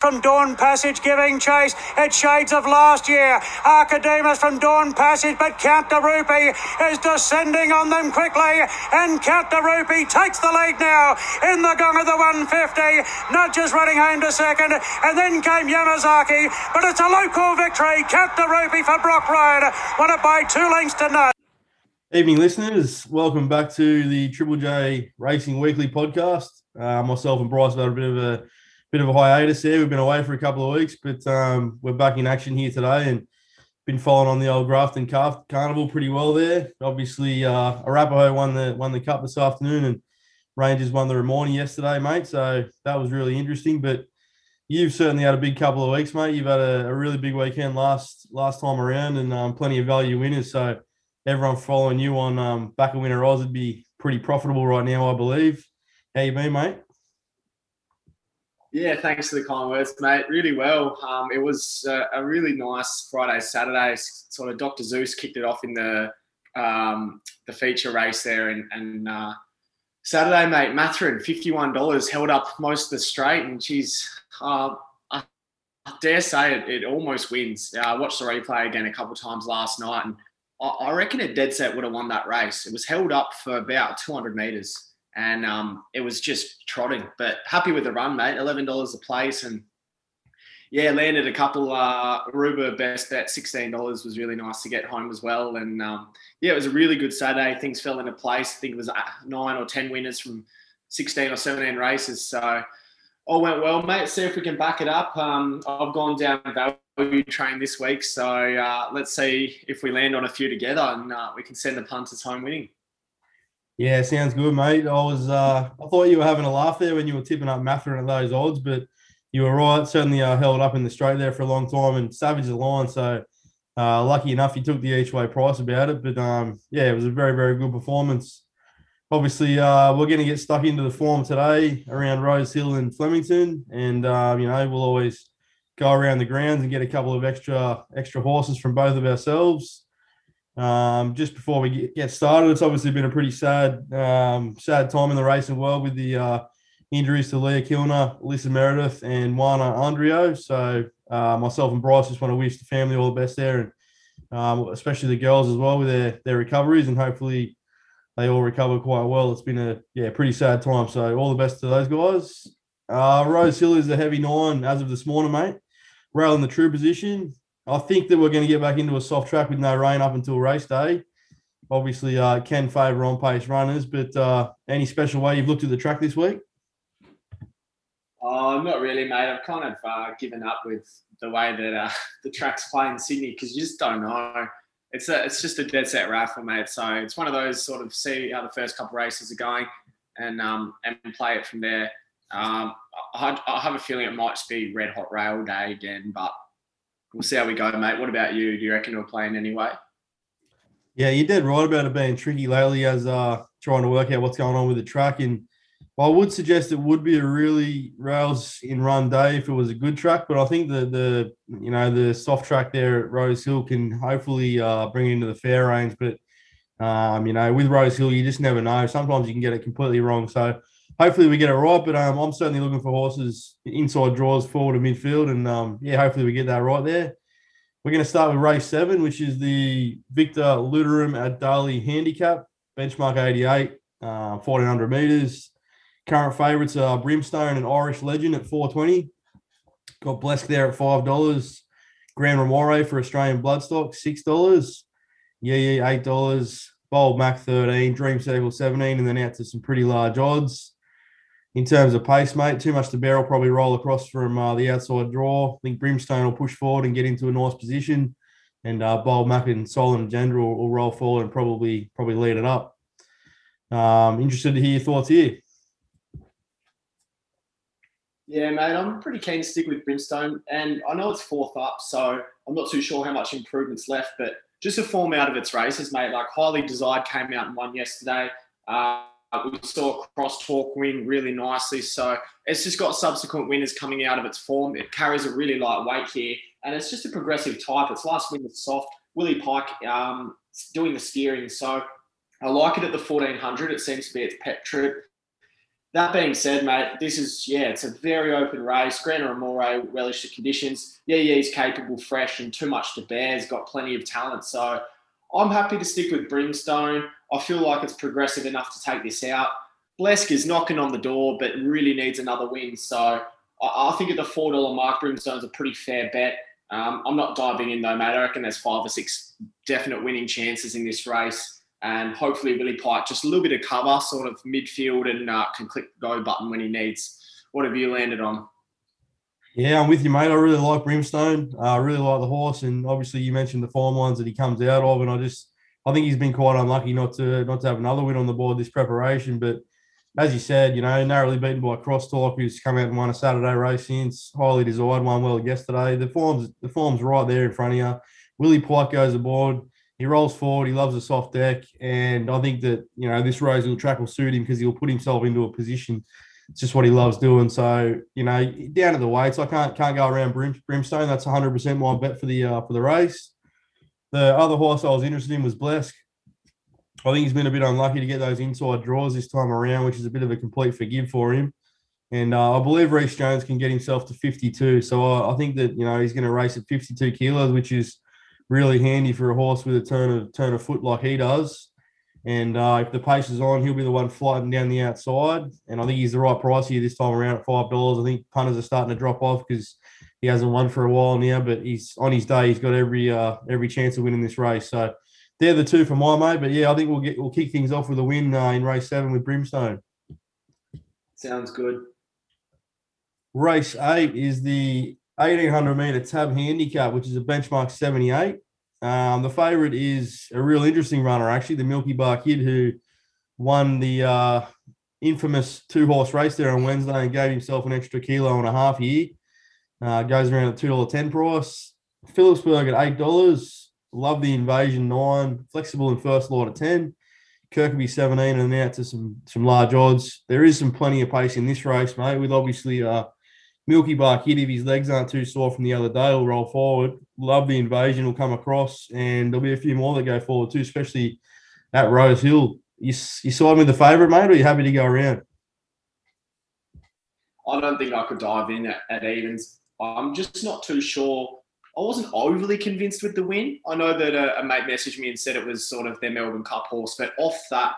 From Dawn Passage giving chase at Shades of last year. Archidemus from Dawn Passage, but Count de Rupi is descending on them quickly, and Count de Rupi takes the lead now in the gong of the 150. Nudge is running home to second, and then came Yamazaki, but it's a local victory. Count de Rupi for Brock Ryan won it by 2 lengths to none. Evening listeners, welcome back to the Triple J Racing Weekly podcast. Myself and Bryce have had a bit of a hiatus there. We've been away for a couple of weeks, but we're back in action here today and been following on the old Grafton Carnival pretty well there. Obviously, Arapahoe won the cup this afternoon, and Rangers won the Ramornie yesterday, mate. So that was really interesting. But you've certainly had a big couple of weeks, mate. You've had a really big weekend last time around, and plenty of value winners. So everyone following you on back of Winner Oz would be pretty profitable right now, I believe. How you been, mate? Yeah, thanks for the kind words, mate. Really well. It was a really nice Friday, Saturday. Sort of Dr. Zeus kicked it off in the feature race there. And Saturday, mate, Matherin, $51, held up most of the straight. And she's, I dare say it almost wins. I watched the replay again a couple of times last night, and I reckon a dead set would have won that race. It was held up for about 200 metres. And it was just trotting, but happy with the run, mate. $11 a place, and yeah, landed a couple Ruba best bet. $16 was really nice to get home as well. And yeah, it was a really good Saturday. Things fell into place. I think it was 9 or 10 winners from 16 or 17 races. So all went well, mate. See if we can back it up. I've gone down value train this week, so let's see if we land on a few together, and we can send the punters home winning. Yeah, sounds good, mate. I thought you were having a laugh there when you were tipping up Matherin at those odds, but you were right. Certainly held up in the straight there for a long time and savaged the line. So lucky enough, you took the each way price about it. But yeah, it was a very, very good performance. Obviously, we're going to get stuck into the form today around Rosehill and Flemington, and you know, we'll always go around the grounds and get a couple of extra horses from both of ourselves. Just before we get started, it's obviously been a pretty sad time in the racing world with the injuries to Leah Kilner, Alyssa Meredith, and Juana Andrio. So myself and Bryce just want to wish the family all the best there, and especially the girls as well with their recoveries, and hopefully they all recover quite well. It's been a pretty sad time. So all the best to those guys. Rosehill is the heavy 9 as of this morning, mate. Rail in the true position. I think that we're going to get back into a soft track with no rain up until race day. Obviously, can favour on-pace runners, but any special way you've looked at the track this week? Oh, not really, mate. I've kind of given up with the way that the track's playing in Sydney, because you just don't know. It's just a dead-set raffle, mate. So it's one of those sort of see how the first couple of races are going and play it from there. I have a feeling it might just be red-hot rail day again, but we'll see how we go, mate. What about you? Do you reckon we're playing anyway? Yeah, you're dead right about it being tricky lately as trying to work out what's going on with the track. And I would suggest it would be a really rails-in-run day if it was a good track, but I think the soft track there at Rosehill can hopefully bring it into the fair range. But, you know, with Rosehill, you just never know. Sometimes you can get it completely wrong. So hopefully we get it right, but I'm certainly looking for horses inside draws, forward to midfield, and yeah, hopefully we get that right there. We're going to start with race 7, which is the Victor Luterum at Daly handicap, benchmark 88, 1400 metres. Current favourites are Brimstone and Irish Legend at $4.20. Got Blesk there at $5. Grand Ramore for Australian Bloodstock, $6. Yeah, $8. Bold Mac, 13. Dream Circle, 17, and then out to some pretty large odds. In terms of pace, mate, Too Much to Bear will probably roll across from the outside draw. I think Brimstone will push forward and get into a nice position. And Bold Mac and Solomon Gendra will roll forward and probably lead it up. Interested to hear your thoughts here. Yeah, mate, I'm pretty keen to stick with Brimstone. And I know it's 4th up, so I'm not too sure how much improvement's left. But just a form out of its races, mate. Like Highly Desired came out and won yesterday. We saw Cross Talk win really nicely. So it's just got subsequent winners coming out of its form. It carries a really light weight here. And it's just a progressive type. Its last win was soft. Willie Pike doing the steering. So I like it at the 1400. It seems to be its pet trip. That being said, mate, this is, it's a very open race. Greener and Moray relish the conditions. Yeah, he's capable, fresh, and too much to bear. He's got plenty of talent. So I'm happy to stick with Brimstone. I feel like it's progressive enough to take this out. Blesk is knocking on the door, but really needs another win. So I think at the $4 mark, Brimstone's a pretty fair bet. I'm not diving in though, mate. I reckon there's 5 or 6 definite winning chances in this race. And hopefully Willie Pike, just a little bit of cover, sort of midfield, and can click the go button when he needs. What have you landed on? Yeah, I'm with you, mate. I really like Brimstone. I really like the horse. And obviously you mentioned the fine lines that he comes out of. And I think he's been quite unlucky not to have another win on the board this preparation. But as you said, narrowly beaten by Cross Talk, who's come out and won a Saturday race since. Highly Desired won well yesterday. The form's right there in front of you. Willie Pike goes aboard. He rolls forward. He loves a soft deck. And I think that, this Rosehill track will suit him because he'll put himself into a position. It's just what he loves doing. So, down to the weights, I can't go around Brimstone. That's 100% my bet for the race. The other horse I was interested in was Blesk. I think he's been a bit unlucky to get those inside draws this time around, which is a bit of a complete forgive for him. And I believe Reece Jones can get himself to 52. So I think that, he's going to race at 52 kilos, which is really handy for a horse with a turn of foot like he does. And if the pace is on, he'll be the one flying down the outside. And I think he's the right price here this time around at $5. I think punters are starting to drop off because he hasn't won for a while now, but he's on his day. He's got every chance of winning this race. So they're the two for my mate. But yeah, I think we'll kick things off with a win in race 7 with Brimstone. Sounds good. Race 8 is the 1,800 metre tab handicap, which is a benchmark 78. The favourite is a real interesting runner, actually, the Milky Bar Kid, who won the infamous 2-horse race there on Wednesday and gave himself an extra $1.5 kg here. Goes around the $2.10 price. Phillipsburg at $8. Love the Invasion, $9. Flexible and First Light at $10. Kirkby 17, and out to some large odds. There is some plenty of pace in this race, mate, with obviously Milky Bar Kid, if his legs aren't too sore from the other day, will roll forward. Love the Invasion will come across, and there'll be a few more that go forward too, especially at Rosehill. You side with the favourite, mate, or are you happy to go around? I don't think I could dive in at evens. I'm just not too sure. I wasn't overly convinced with the win. I know that a mate messaged me and said it was sort of their Melbourne Cup horse, but off that,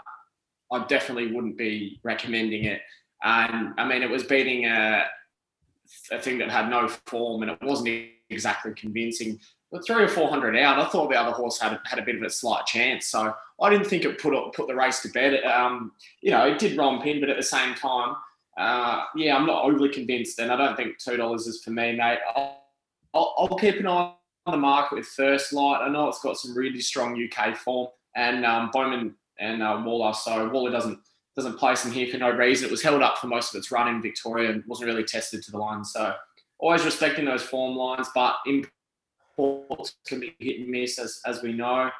I definitely wouldn't be recommending it. And I mean, it was beating a thing that had no form, and it wasn't exactly convincing. But 300 or 400 out, I thought the other horse had a bit of a slight chance. So I didn't think it put the race to bed. It did romp in, but at the same time, I'm not overly convinced, and I don't think $2 is for me, mate. I'll keep an eye on the market with First Light. I know it's got some really strong UK form, and Bowman and Waller. So Waller doesn't place him here for no reason. It was held up for most of its run in Victoria and wasn't really tested to the line. So always respecting those form lines, but imports can be hit and miss, as we know.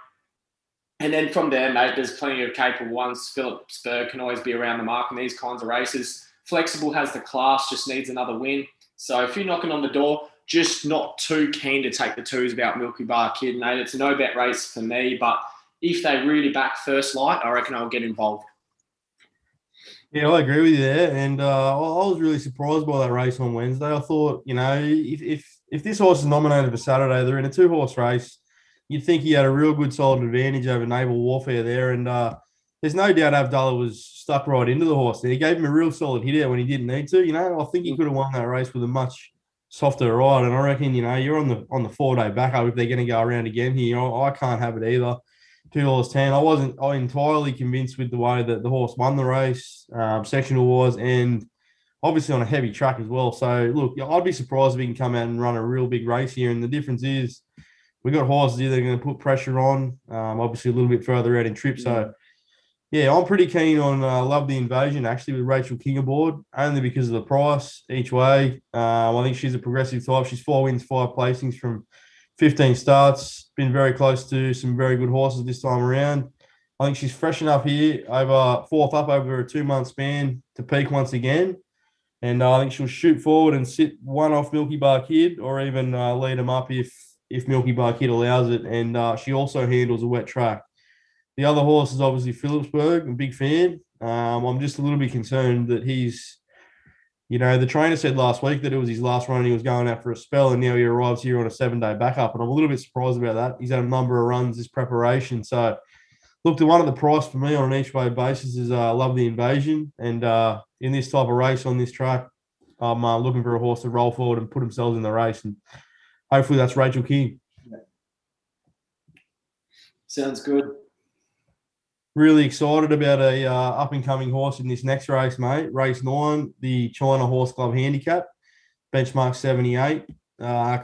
And then from there, mate, there's plenty of capable ones. Phillipsburg can always be around the mark in these kinds of races. Flexible has the class, just needs another win. So if you're knocking on the door, just not too keen to take the twos about Milky Bar Kid, mate. It's a no-bet race for me, but if they really back First Light, I reckon I'll get involved. Yeah, I agree with you there, and I was really surprised by that race on Wednesday. I thought, if this horse is nominated for Saturday, they're in a 2-horse race, you'd think he had a real good solid advantage over Naval Warfare there, and there's no doubt Abdullah was stuck right into the horse there. He gave him a real solid hit out when he didn't need to. I think he could have won that race with a much softer ride, and I reckon, you're on the 4-day backup if they're going to go around again here. I can't have it either. $2.10. I wasn't entirely convinced with the way that the horse won the race, sectional-wise, and obviously on a heavy track as well. So, look, I'd be surprised if he can come out and run a real big race here. And the difference is we've got horses here that are going to put pressure on, obviously a little bit further out in trip. So, yeah, I'm pretty keen on Love the Invasion, actually, with Rachel King aboard, only because of the price each way. I think she's a progressive type. She's 4 wins, 5 placings from 15 starts, been very close to some very good horses this time around. I think she's fresh enough here, over 4th up over a 2-month span to peak once again. And I think she'll shoot forward and sit one off Milky Bar Kid, or even lead him up if Milky Bar Kid allows it. And she also handles a wet track. The other horse is obviously Phillipsburg, I'm a big fan. I'm just a little bit concerned that he's, you know, the trainer said last week that it was his last run and he was going out for a spell, and now he arrives here on a 7-day backup, and I'm a little bit surprised about that. He's had a number of runs this preparation. So, look, the one at the price for me on an each-way basis is Love the Invasion, and in this type of race on this track, I'm looking for a horse to roll forward and put themselves in the race, and hopefully that's Rachel King. Sounds good. Really excited about a up-and-coming horse in this next race, mate. Race 9, the China Horse Club Handicap, benchmark 78.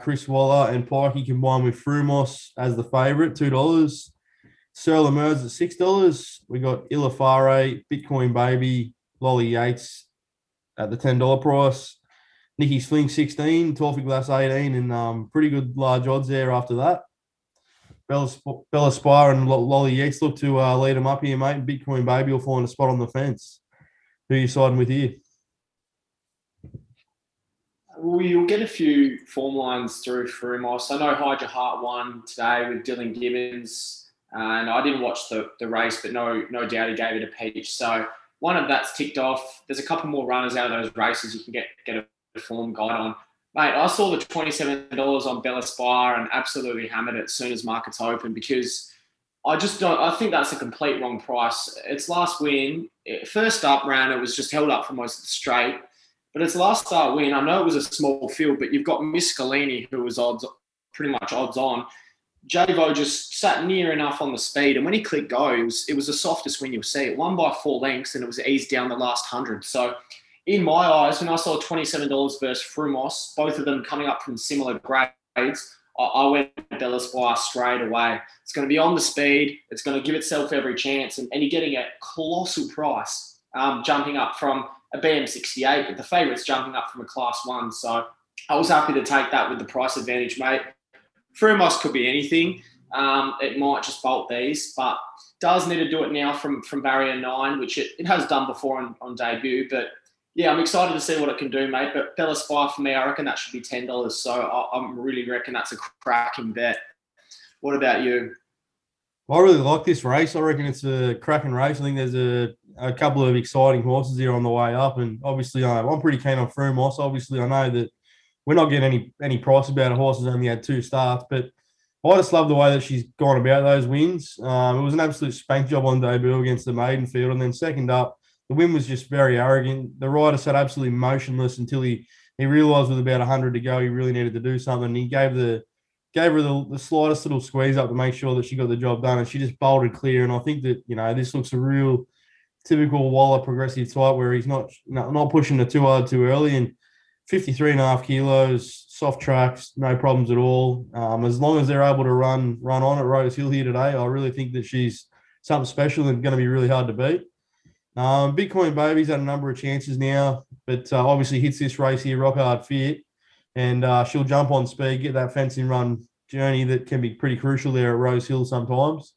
Chris Waller and Pikey combined with Frumos as the favourite, $2. Sir Lemurs at $6. We got Ilafare, Bitcoin Baby, Lolly Yates at the $10 price. Nikki's Fling, 16. Toffee Glass, 18. And pretty good large odds there after that. Bella Spire and Lolly Yates look to lead them up here, mate. Bitcoin Baby will find a spot on the fence. Who are you siding with here? Well, you'll get a few form lines through Frumos. I know Hide Your Heart won today with Dylan Gibbons. And I didn't watch the race, but no doubt he gave it a peach. So one of that's ticked off. There's a couple more runners out of those races you can get a form guide on. Mate, I saw the $27 on Bella Spire and absolutely hammered it as soon as markets open, because I think that's a complete wrong price. Its last win, first up round, it was just held up for most of the straight, but its last start win, I know it was a small field, but you've got Miss Scalini, who was pretty much odds on. Javo just sat near enough on the speed, and when he clicked go, it was the softest win you'll see. It won by 4 lengths, and it was eased down the last 100. So, in my eyes, when I saw $27 versus Frumos, both of them coming up from similar grades, I went Bella Spire straight away. It's going to be on the speed. It's going to give itself every chance. And you're getting a colossal price jumping up from a BM68, but the favourite's jumping up from a Class 1. So I was happy to take that with the price advantage, mate. Frumos could be anything. It might just bolt these, but does need to do it now from Barrier 9, which it has done before on debut, but... yeah, I'm excited to see what it can do, mate. But Bella Spire for me, I reckon that should be $10. So I'm really reckon that's a cracking bet. What about you? Well, I really like this race. I reckon it's a cracking race. I think there's a couple of exciting horses here on the way up. And obviously, I'm pretty keen on Frumos. Obviously, I know that we're not getting any price about a horse that's only had 2 starts. But I just love the way that she's gone about those wins. It was an absolute spank job on debut against the Maidenfield. And then second up, the win was just very arrogant. The rider sat absolutely motionless until he realised with about 100 to go he really needed to do something. He gave her the slightest little squeeze up to make sure that she got the job done, and she just bolted clear. And I think that, you know, this looks a real typical Waller progressive type where he's not pushing it too hard too early. And 53.5 kilos, soft tracks, no problems at all. As long as they're able to run on at Rosehill here today, I really think that she's something special and going to be really hard to beat. Bitcoin Baby's had a number of chances now, but obviously hits this race here rock hard fit, and she'll jump on speed, get that fencing run journey that can be pretty crucial there at Rosehill sometimes.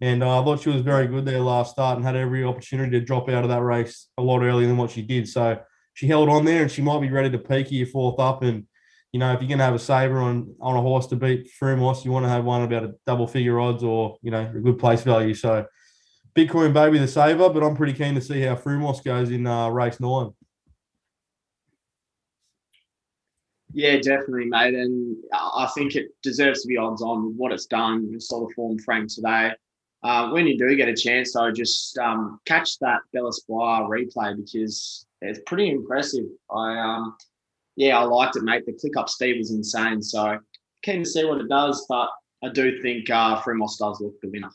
And I thought she was very good there last start and had every opportunity to drop out of that race a lot earlier than what she did. So she held on there, and she might be ready to peak here 4th up. And, you know, if you're going to have a saver on a horse to beat Frumos, you want to have one about a double-figure odds or, you know, a good place value. So Bitcoin Baby the saver, but I'm pretty keen to see how Frumos goes in race 9. Yeah, definitely, mate. And I think it deserves to be odds on what it's done. We saw the form frame today. When you do get a chance, though, just catch that Bella Spire replay, because it's pretty impressive. I liked it, mate. The click-up speed was insane. So keen to see what it does, but I do think Frumos does look the winner.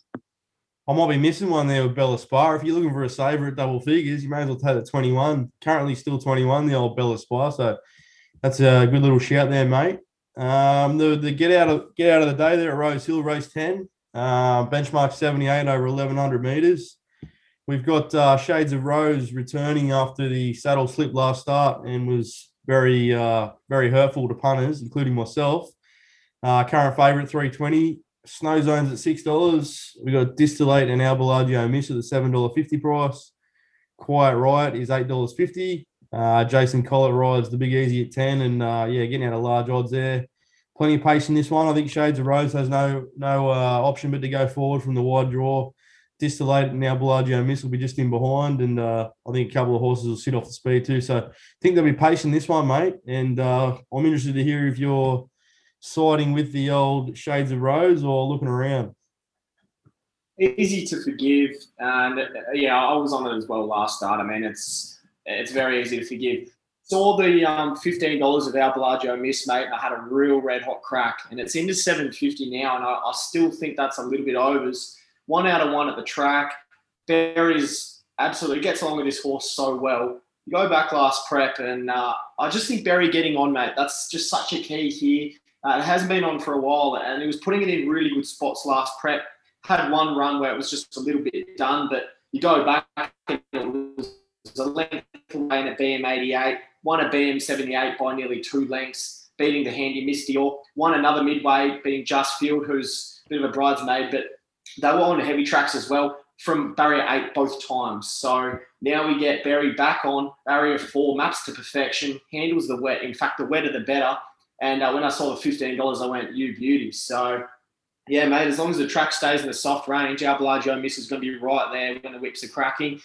I might be missing one there with Bella Spire. If you're looking for a saver at double figures, you may as well take the 21. Currently still 21, the old Bella Spire. So that's a good little shout there, mate. The get out of the day there at Rosehill, race 10. Benchmark 78 over 1,100 metres. We've got Shades of Rose returning after the saddle slip last start and was very, very hurtful to punters, including myself. Current favourite, $3.20. Snow Zones at $6. We got Distillate and Al Bellagio Miss at the $7.50 price. Quiet Riot is $8.50. Jason Collett rides the Big Easy at $10, and getting out of large odds there. Plenty of pace in this one. I think Shades of Rose has no option but to go forward from the wide draw. Distillate and Al Bellagio Miss will be just in behind, and I think a couple of horses will sit off the speed too. So I think they'll be patient this one, mate. And I'm interested to hear if you're siding with the old Shades of Rose or looking around. Easy to forgive, and yeah, I was on it as well last start. I mean, it's very easy to forgive. Saw the $15 of Al Bellagio Miss, mate, and I had a real red hot crack, and it's into $7.50 now, and I still think that's a little bit overs. 1 out of 1 at the track. Berry's absolutely gets along with this horse so well. You go back last prep, and I just think Berry getting on, mate. That's just such a key here. It has been on for a while, and it was putting it in really good spots last prep. Had one run where it was just a little bit done, but you go back and it was a length away at BM88. Won a BM78 by nearly 2 lengths, beating the handy Misty Orc. Won another midway, beating Just Field, who's a bit of a bridesmaid, but they were on heavy tracks as well from barrier 8 both times. So now we get Berry back on barrier 4, maps to perfection, handles the wet. In fact, the wetter the better. And when I saw the $15, I went, you beauty. So, yeah, mate, as long as the track stays in the soft range, Al Bellagio Miss is going to be right there when the whips are cracking.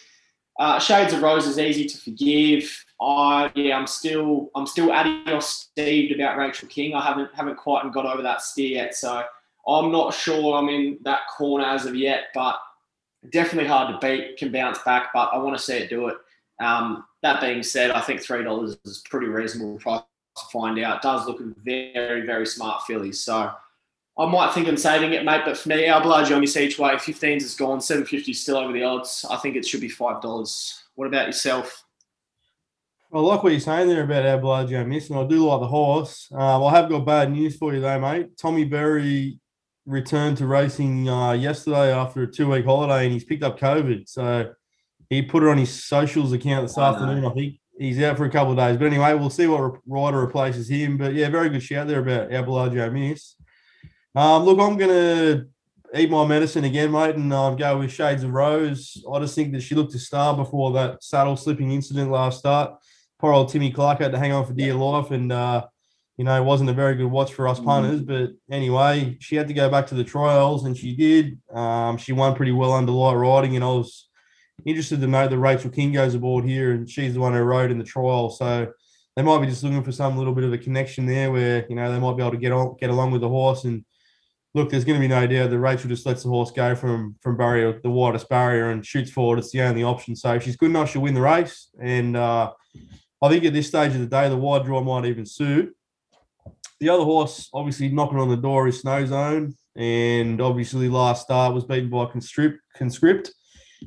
Shades of Rose is easy to forgive. I'm still adios Steved about Rachel King. I haven't quite got over that steer yet, so I'm not sure I'm in that corner as of yet, but definitely hard to beat, can bounce back, but I want to see it do it. That being said, I think $3 is a pretty reasonable price to find out. It does look a very, very smart filly, so I might think I'm saving it, mate, but for me, Al Bellagio Miss each way. 15s is gone, 7.50 is still over the odds. I think it should be $5. What about yourself? Well, I like what you're saying there about Al Bellagio Miss, and I do like the horse. I have got bad news for you though, mate. Tommy Berry returned to racing yesterday after a 2-week holiday, and he's picked up COVID. So he put it on his socials account this afternoon. I think he's out for a couple of days. But anyway, we'll see what rider replaces him. But, yeah, very good shout there about Al Bellagio Miss. Look, I'm going to eat my medicine again, mate, and go with Shades of Rose. I just think that she looked a star before that saddle slipping incident last start. Poor old Timmy Clark had to hang on for dear life, and, you know, it wasn't a very good watch for us punters. But anyway, she had to go back to the trials, and she did. She won pretty well under light riding, and I was interested to know that Rachel King goes aboard here, and she's the one who rode in the trial. So they might be just looking for some little bit of a connection there where, you know, they might be able to get along with the horse. And look, there's going to be no doubt that Rachel just lets the horse go from barrier, the widest barrier, and shoots forward. It's the only option. So if she's good enough, she'll win the race. And I think at this stage of the day, the wide draw might even suit. The other horse, obviously knocking on the door, is Snow Zone. And obviously last start was beaten by Conscript.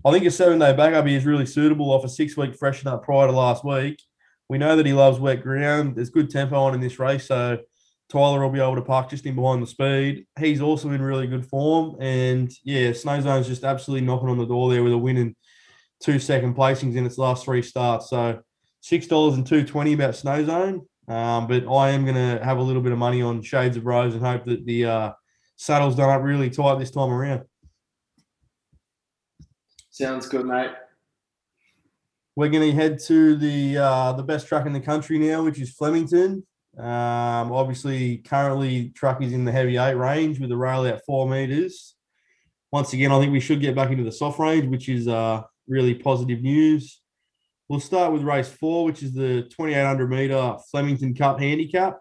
I think a 7-day backup is really suitable off a 6-week freshen up prior to last week. We know that he loves wet ground. There's good tempo on in this race, so Tyler will be able to park just in behind the speed. He's also in really good form. And, yeah, Snow Zone's just absolutely knocking on the door there with a win and 2 second placings in its last 3 starts. So $6 and $2.20 about Snow Zone. But I am going to have a little bit of money on Shades of Rose and hope that the saddle's done up really tight this time around. Sounds good, mate. We're going to head to the best track in the country now, which is Flemington. Obviously, currently, truck is in the heavy 8 range with the rail out 4 metres. Once again, I think we should get back into the soft range, which is really positive news. We'll start with race 4, which is the 2,800-metre Flemington Cup handicap.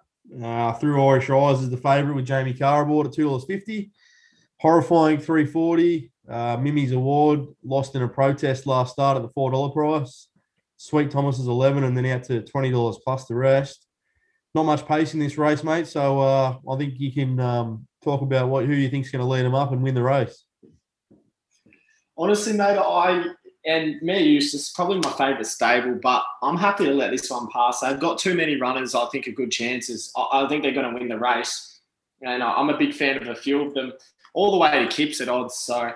Through Irish Eyes is the favourite with Jamie Carr aboard at $2.50. Horrifying $3.40. Mimi's Award lost in a protest last start at the $4 price. Sweet Thomas is $11 and then out to $20 plus the rest. Not much pace in this race, mate, so I think you can talk about who you think's going to lead them up and win the race. Honestly, mate, it's probably my favourite stable, but I'm happy to let this one pass. They've got too many runners I think are good chances. I think they're going to win the race, and I'm a big fan of a few of them, all the way to Kipps at odds, so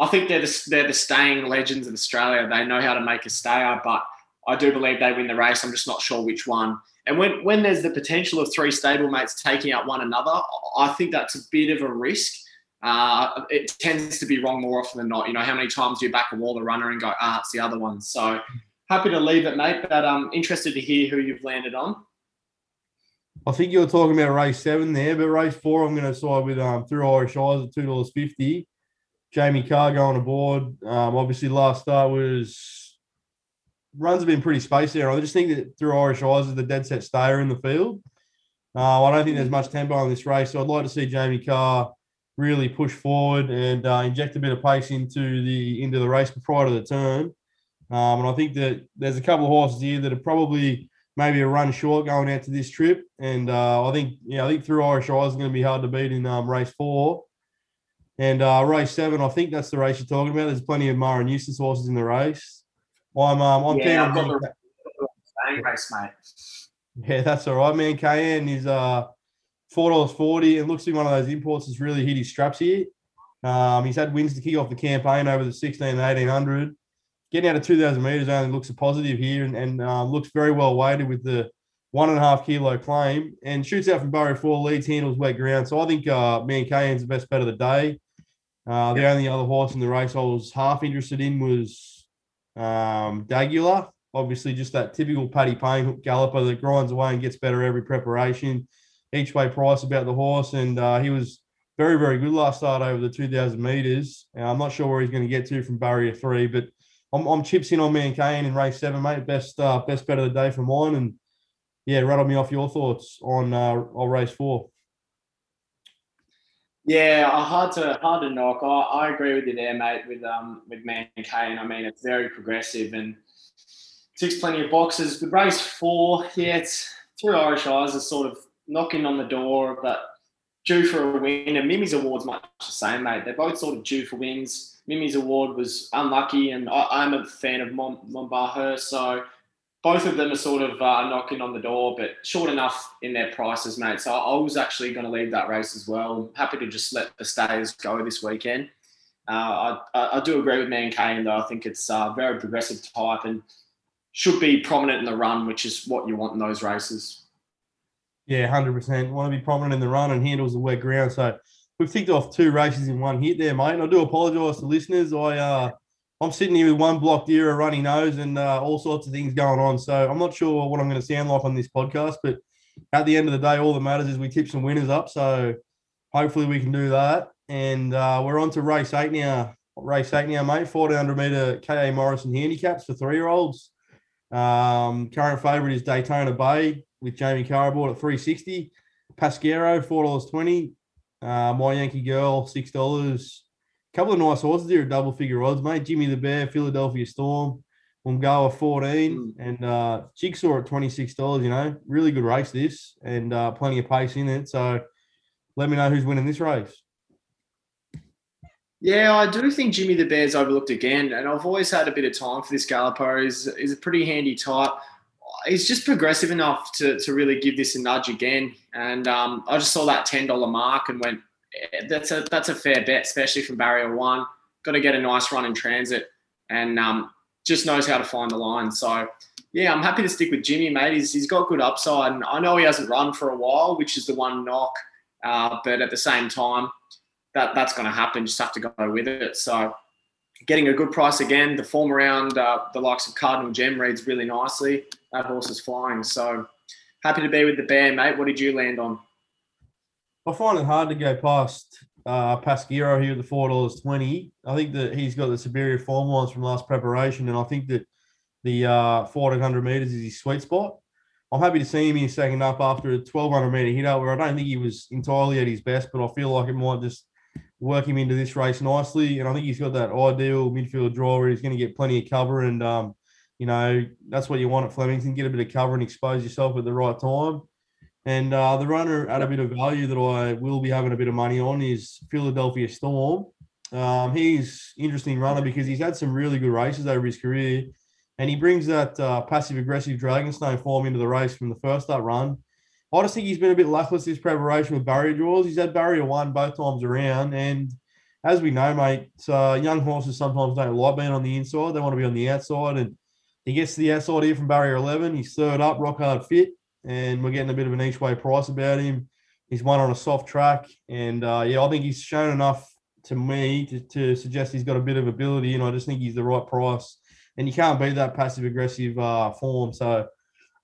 I think they're the staying legends of Australia. They know how to make a stayer, but I do believe they win the race. I'm just not sure which one. And when there's the potential of 3 stablemates taking out one another, I think that's a bit of a risk. It tends to be wrong more often than not. You know, how many times do you back a Waller runner and go, it's the other one. So happy to leave it, mate, but I'm interested to hear who you've landed on. I think you're talking about race 7 there, but race 4 I'm going to side with Through Irish Eyes at $2.50. Jamie Carr going aboard. Obviously, last start was runs have been pretty spacey there. I just think that Through Irish Eyes is the dead set stayer in the field. I don't think there's much tempo in this race, so I'd like to see Jamie Carr really push forward and inject a bit of pace into the race prior to the turn. And I think that there's a couple of horses here that are probably maybe a run short going out to this trip. And I think Through Irish Eyes is going to be hard to beat in race 4. And race 7, I think that's the race you're talking about. There's plenty of Mara Newson's horses in the race. I'm keen on the race, mate. Yeah, that's all right, man. KN is $4.40 and looks to be one of those imports that's really hit his straps here. He's had wins to kick off the campaign over the 16 and 1800. Getting out of 2,000 metres only looks a positive here and looks very well weighted with the 1.5 kilo claim and shoots out from Barrier 4, leads, handles wet ground. So I think Mankayan's the best bet of the day. The only other horse in the race I was half interested in was Dagula. Obviously, just that typical Paddy Payne galloper that grinds away and gets better every preparation. Each way price about the horse, and he was very, very good last start over the 2,000 metres. I'm not sure where he's going to get to from Barrier 3, but I'm chips in on Mankayan in race 7, mate. Best bet of the day for mine, and yeah, rattle me off your thoughts on race 4. Yeah, hard to knock. I agree with you there, mate. With Mankayan, I mean it's very progressive and ticks plenty of boxes. With race 4, yeah, it's Through Irish Eyes is sort of knocking on the door, but due for a win. And Mimi's Award's much the same, mate. They're both sort of due for wins. Mimi's Award was unlucky, and I'm a fan of Mombaher, so both of them are sort of knocking on the door, but short enough in their prices, mate. So I was actually going to leave that race as well. Happy to just let the stayers go this weekend. I do agree with Mankayan, though. I think it's a very progressive type and should be prominent in the run, which is what you want in those races. Yeah, 100%. Want to be prominent in the run and handles the wet ground. So we've ticked off 2 races in one hit there, mate. And I do apologise to listeners. I'm sitting here with one blocked ear, a runny nose, and all sorts of things going on. So I'm not sure what I'm going to sound like on this podcast, but at the end of the day, all that matters is we tip some winners up. So hopefully we can do that. And we're on to race 8 now. Race 8 now, mate. 1,400 metre K.A. Morrison handicaps for 3-year-olds. Current favourite is Daytona Bay with Jamie Carr aboard at $3.60. Pasquero, $4.20. My Yankee Girl, $6. Couple of nice horses here at double figure odds, mate. Jimmy the Bear, Philadelphia Storm, Umgawa 14, and Jigsaw at $26. You know, really good race this, and plenty of pace in it. So, let me know who's winning this race. Yeah, I do think Jimmy the Bear's overlooked again, and I've always had a bit of time for this galloper. He's a pretty handy type. He's just progressive enough to really give this a nudge again, and I just saw that $10 mark and went. That's a fair bet, especially from Barrier 1. Got to get a nice run in transit and just knows how to find the line. So, yeah, I'm happy to stick with Jimmy, mate. He's got good upside. And I know he hasn't run for a while, which is the one knock. But at the same time, that's going to happen. Just have to go with it. So getting a good price again. The form around the likes of Cardinal Gem reads really nicely. That horse is flying. So happy to be with the Bear, mate. What did you land on? I find it hard to go past Pasquero here at the $4.20. I think that he's got the superior form lines from last preparation, and I think that the 1,400 metres is his sweet spot. I'm happy to see him here second up after a 1,200 metre hit-out where I don't think he was entirely at his best, but I feel like it might just work him into this race nicely, and I think he's got that ideal midfield draw where he's going to get plenty of cover, and, you know, that's what you want at Flemington, get a bit of cover and expose yourself at the right time. And the runner at a bit of value that I will be having a bit of money on is Philadelphia Storm. He's an interesting runner because he's had some really good races over his career, and he brings that passive-aggressive Dragonstone form into the race from the first up run. I just think he's been a bit luckless this preparation with barrier draws. He's had barrier 1 both times around, and as we know, mate, young horses sometimes don't like being on the inside. They want to be on the outside, and he gets to the outside here from barrier 11. He's third up, rock hard fit. And we're getting a bit of an each-way price about him. He's won on a soft track. And, I think he's shown enough to me to suggest he's got a bit of ability, and I just think he's the right price. And you can't beat that passive-aggressive form. So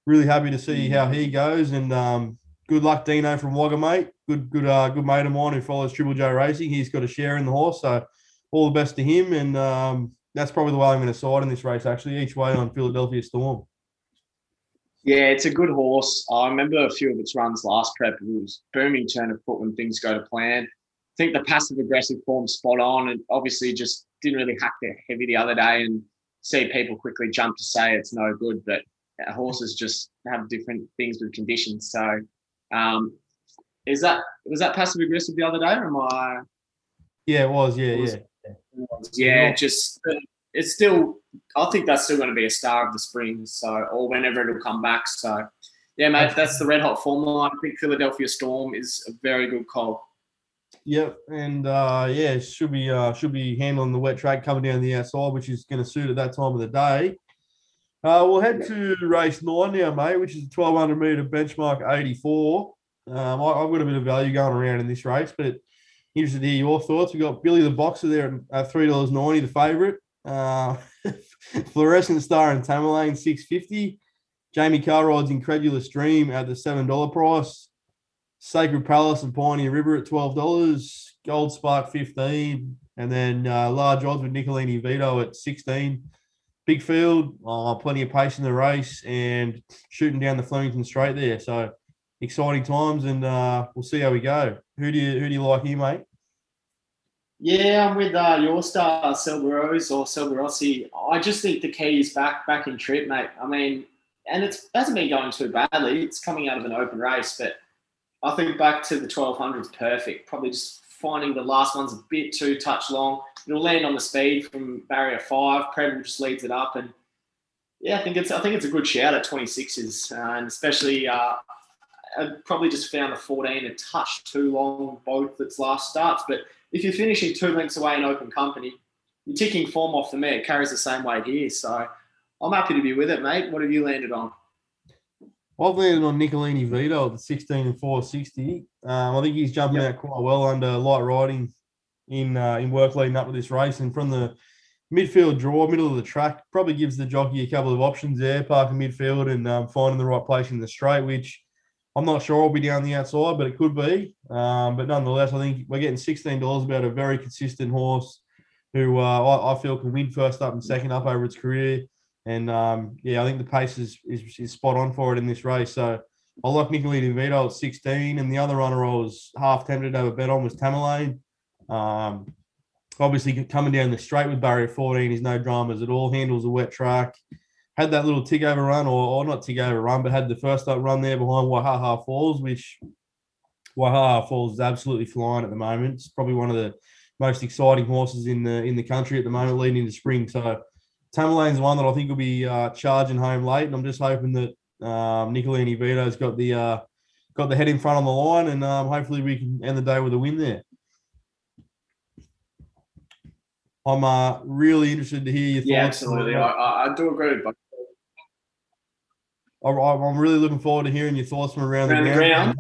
really happy to see how he goes. And good luck, Dino from Wagga, mate. Good mate of mine who follows Triple J Racing. He's got a share in the horse. So all the best to him. And that's probably the way I'm going to side in this race, actually, each way on Philadelphia Storm. Yeah, it's a good horse. I remember a few of its runs last prep. It was booming turn of foot when things go to plan. I think the passive-aggressive form's spot on, and obviously just didn't really hack the heavy the other day, and see people quickly jump to say it's no good, but horses just have different things with conditions. So was that passive-aggressive the other day, or am I? Yeah, it was, it's still, I think that's still going to be a star of the spring, so, or whenever it'll come back. So, yeah, mate, that's the red-hot formula. I think Philadelphia Storm is a very good call. Yep, and, should be handling the wet track coming down the outside, which is going to suit at that time of the day. We'll head to race 9 now, mate, which is 1,200-metre benchmark 84. I've got a bit of value going around in this race, but interested to hear your thoughts. We've got Billy the Boxer there at $3.90, the favourite. Fluorescent Star and Tamerlane $6.50. Jamie Carride's Incredulous Dream at the $7 price. Sacred Palace and Pioneer River at $12. Gold Spark $15, and then large odds with Nicolini Vito at $16. Big field, plenty of pace in the race, and shooting down the Flemington straight there. So exciting times, and we'll see how we go. Who do you like here, mate? Yeah, I'm with your star, Cerberus or Cerberossi. I just think the key is back in trip, mate. I mean, and it hasn't been going too badly. It's coming out of an open race, but I think back to the 1200 is perfect. Probably just finding the last one's a bit too touch long. It'll land on the speed from barrier 5. Prem just leads it up, and yeah, I think it's a good shout at 26s, and especially I probably just found the 14 a touch too long both its last starts, but if you're finishing 2 lengths away in open company, you're ticking form off the mare. It carries the same weight here. So I'm happy to be with it, mate. What have you landed on? I've landed on Nicolini Vito at the 16 and 460. I think he's jumping out quite well under light riding in work leading up to this race. And from the midfield draw, middle of the track, probably gives the jockey a couple of options there, parking midfield and finding the right place in the straight, which I'm not sure I'll be down the outside, but it could be. But nonetheless, I think we're getting $16 about a very consistent horse who I feel can win first up and second up over its career. And, I think the pace is spot on for it in this race. So I like Nicolini Vito at 16. And the other runner I was half tempted to have a bet on was Tamerlane. Obviously, coming down the straight with barrier 14 is no dramas at all. Handles a wet track. Had that little tick-over run, or not tick-over run, but had the first-up run there behind Wahaha Falls, which Wahaha Falls is absolutely flying at the moment. It's probably one of the most exciting horses in the country at the moment leading into spring. So Tamerlane's one that I think will be charging home late, and I'm just hoping that Nicolini Vito's got the head in front on the line, and hopefully we can end the day with a win there. I'm really interested to hear your thoughts. Yeah, absolutely. I do agree with both. I'm really looking forward to hearing your thoughts from around the ground.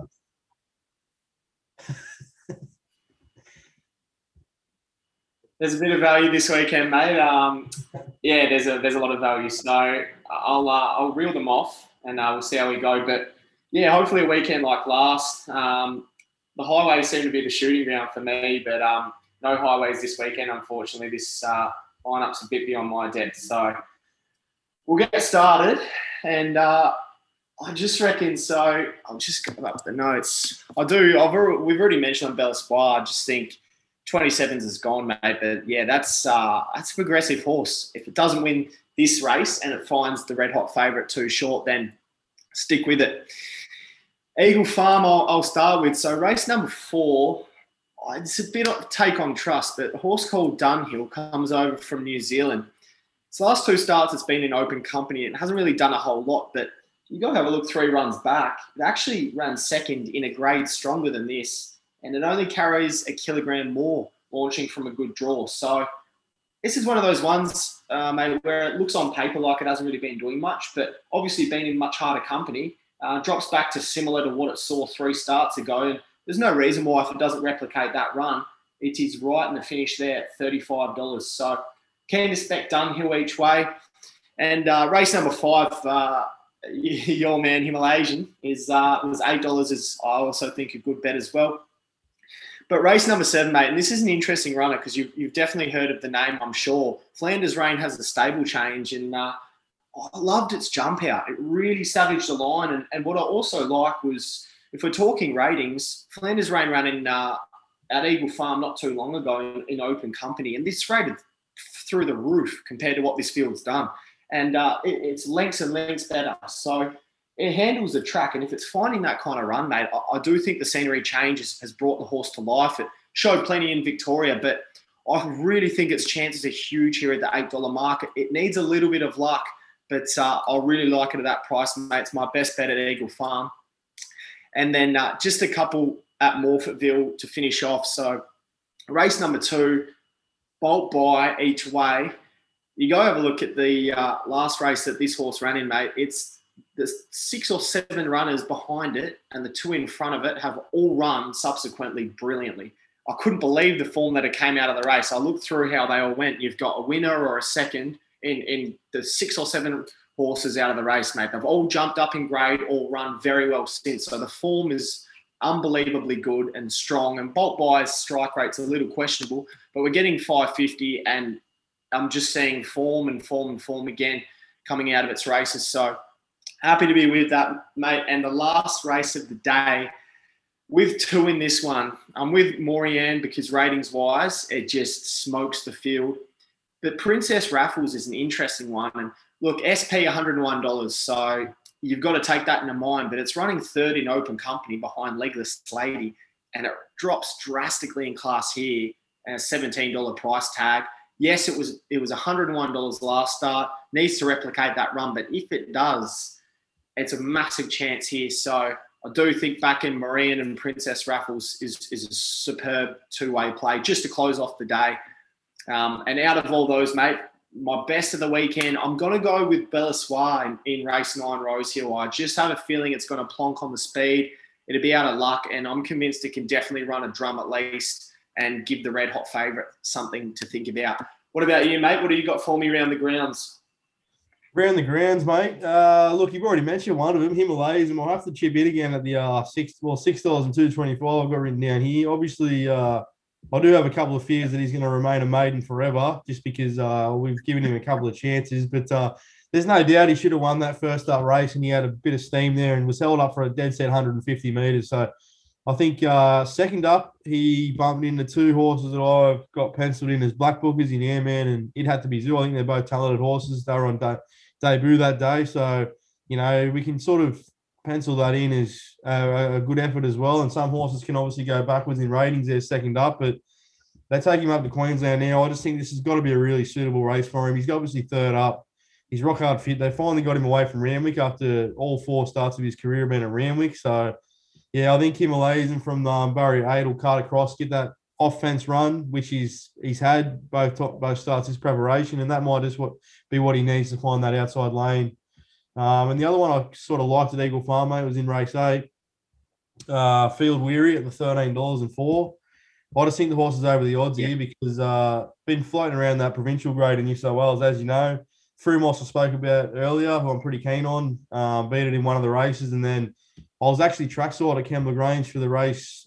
There's a bit of value this weekend, mate. There's a lot of value. So I'll reel them off, and we'll see how we go. But yeah, hopefully a weekend like last. The highway seemed to be the shooting ground for me, but no highways this weekend, unfortunately. This lineup's a bit beyond my depth, so we'll get started. And I just reckon, so I'll just go up the notes. We've already mentioned on Bella Spire. I just think 27s is gone, mate. But yeah, that's a progressive horse. If it doesn't win this race and it finds the red hot favourite too short, then stick with it. Eagle Farm, I'll start with. So race number 4. It's a bit of a take on trust, but a horse called Dunhill comes over from New Zealand. Its last 2 starts, it's been in open company. It hasn't really done a whole lot, but you got to have a look 3 runs back. It actually ran second in a grade stronger than this, and it only carries a kilogram more launching from a good draw. So this is one of those ones, mate, where it looks on paper like it hasn't really been doing much, but obviously been in much harder company. Drops back to similar to what it saw 3 starts ago, and there's no reason why, if it doesn't replicate that run, it is right in the finish there at $35. So keen to spec Dunhill each way. And race number 5, your man Himalayan, was $8, is I also think a good bet as well. But race number 7, mate, and this is an interesting runner because you've definitely heard of the name, I'm sure. Flanders Rain has a stable change, and I loved its jump out. It really savaged the line. And what I also like was, if we're talking ratings, Flanders Rain ran in at Eagle Farm not too long ago in open company, and this rated through the roof compared to what this field's done. And it's lengths and lengths better. So it handles the track, and if it's finding that kind of run, mate, I do think the scenery change has brought the horse to life. It showed plenty in Victoria, but I really think its chances are huge here at the $8 market. It needs a little bit of luck, but I really like it at that price, mate. It's my best bet at Eagle Farm. And then just a couple at Morphettville to finish off. So race number 2, Bolt By Each Way. You go have a look at the last race that this horse ran in, mate. It's the 6 or 7 runners behind it and the 2 in front of it have all run subsequently brilliantly. I couldn't believe the form that it came out of the race. I looked through how they all went. You've got a winner or a second in the 6 or 7 horses out of the race, mate. They've all jumped up in grade, all run very well since. So the form is unbelievably good and strong. And Bolt Buy's strike rate's a little questionable, but we're getting 550, and I'm just seeing form and form and form again coming out of its races. So happy to be with that, mate. And the last race of the day, with 2 in this one. I'm with Morianne because ratings-wise, it just smokes the field. But Princess Raffles is an interesting one. And look, SP $101, so you've got to take that into mind. But it's running third in open company behind Legless Lady, and it drops drastically in class here at a $17 price tag. Yes, it was $101 last start. Needs to replicate that run, but if it does, it's a massive chance here. So I do think back in Marianne and Princess Raffles is a superb two-way play just to close off the day. And out of all those, mate, my best of the weekend, I'm going to go with Bella Spire in race 9, Rosehill. I just have a feeling it's going to plonk on the speed. It'll be out of luck, and I'm convinced it can definitely run a drum at least and give the red-hot favourite something to think about. What about you, mate? What have you got for me around the grounds? Around the grounds, mate. Look, you've already mentioned one of them, Himalayas, and we'll have to chip in again at the $6.25. I've got written down here. Obviously, I do have a couple of fears that he's going to remain a maiden forever, just because we've given him a couple of chances. But there's no doubt he should have won that first start race, and he had a bit of steam there and was held up for a dead set 150 metres. So I think second up, he bumped into 2 horses that I've got penciled in as black bookers in Airman, and It Had to Be Zoo. I think they're both talented horses. They were on debut that day, so you know we can sort of pencil that in as a good effort as well. And some horses can obviously go backwards in ratings. They're second up, but they take him up to Queensland now. I just think this has got to be a really suitable race for him. He's obviously third up. He's rock hard fit. They finally got him away from Ramwick after all 4 starts of his career being at Ramwick. So yeah, I think Himalayan from Barrier 8 will cut across, get that offense run, which he's had both starts his preparation, and that might just be what he needs to find that outside lane. And the other one I sort of liked at Eagle Farm, mate, was in race 8, Field Weary at the $13.04. I just think the horse is over the odds here because been floating around that provincial grade in New South Wales, as you know. Frumos I spoke about earlier, who I'm pretty keen on, beat it in one of the races, and then I was actually trackside at Kembla Grange for the race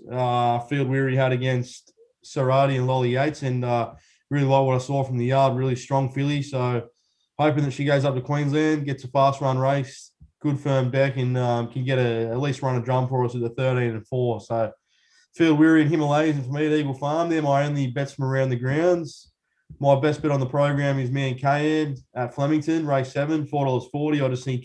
Field Weary had against Sarati and Lolly Yates, and really like what I saw from the yard. Really strong filly, so hoping that she goes up to Queensland, gets a fast run race, good firm deck, and can get at least run a drum for us at the 13.04. So Field Weary and Himalayas, and for me at Eagle Farm, they're my only bets from around the grounds. My best bet on the program is me and Kayed at Flemington, race 7, $4.40. I just think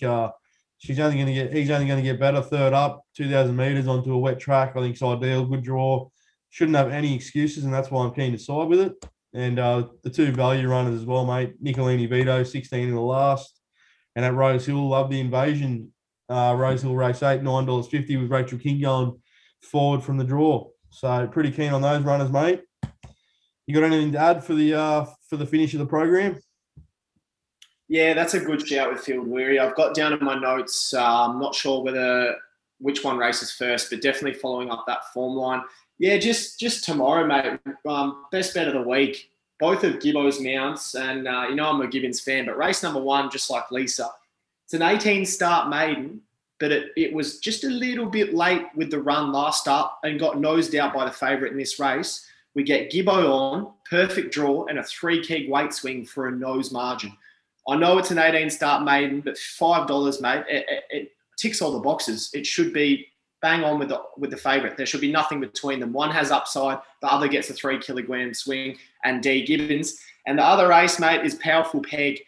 he's only going to get better. Third up, 2,000 metres onto a wet track. I think it's ideal, good draw. Shouldn't have any excuses, and that's why I'm keen to side with it. And the 2 value runners as well, mate. Nicolini Vito, 16 in the last. And at Rosehill, Love the Invasion. Rosehill race 8, $9.50 with Rachel King going forward from the draw. So pretty keen on those runners, mate. You got anything to add for the finish of the program? Yeah, that's a good shout with Field Weary. I've got down in my notes, I'm not sure which one races first, but definitely following up that form line. Yeah, just tomorrow, mate. Best bet of the week. Both of Gibbo's mounts, and I'm a Gibbons fan, but race number 1, just like Lisa, it's an 18-start maiden but it was just a little bit late with the run last up and got nosed out by the favourite in this race. We get Gibbo on, perfect draw, and a 3 keg weight swing for a nose margin. I know it's an 18-start maiden, but $5, mate, it ticks all the boxes. It should be bang on with the favourite. There should be nothing between them. One has upside, the other gets a 3 kilogram swing, and D Gibbons. And the other race, mate, is Powerful Peg.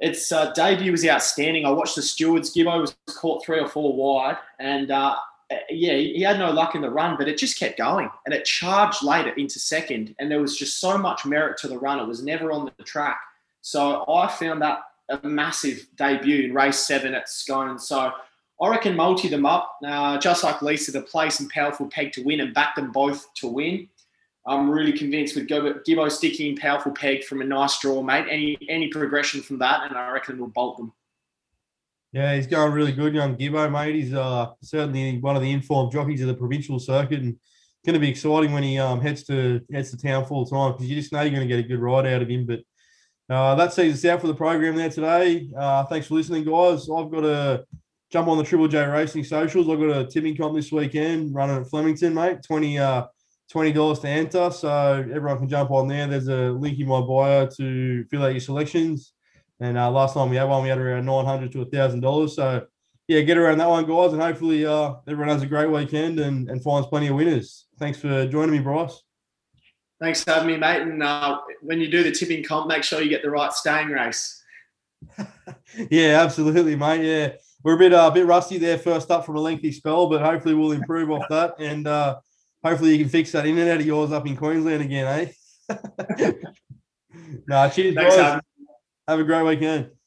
Its debut was outstanding. I watched the stewards. Gibbo was caught 3 or 4 wide, and he had no luck in the run, but it just kept going, and it charged later into second, and there was just so much merit to the run. It was never on the track. So I found that a massive debut in race 7 at Scone. So I reckon multi them up, just like Lisa, to place and Powerful Peg to win, and back them both to win. I'm really convinced with Gibbo sticking Powerful Peg from a nice draw, mate. Any progression from that, and I reckon we'll bolt them. Yeah, he's going really good, young Gibbo, mate. He's certainly one of the informed jockeys of the provincial circuit, and it's going to be exciting when he heads to town full time, because you just know you're going to get a good ride out of him. But that sees us out for the program there today. Thanks for listening, guys. I've got to jump on the Triple J Racing socials. I've got a tipping comp this weekend running at Flemington, mate. $20 to enter, so everyone can jump on there. There's a link in my bio to fill out your selections. And last time we had one, we had around $900 to $1,000. So, yeah, get around that one, guys, and hopefully everyone has a great weekend and finds plenty of winners. Thanks for joining me, Bryce. Thanks for having me, mate. And when you do the tipping comp, make sure you get the right staying race. Yeah, absolutely, mate. Yeah, we're a bit rusty there first up from a lengthy spell, but hopefully we'll improve off that. And hopefully you can fix that internet of yours up in Queensland again, eh? Cheers, guys. Have a great weekend.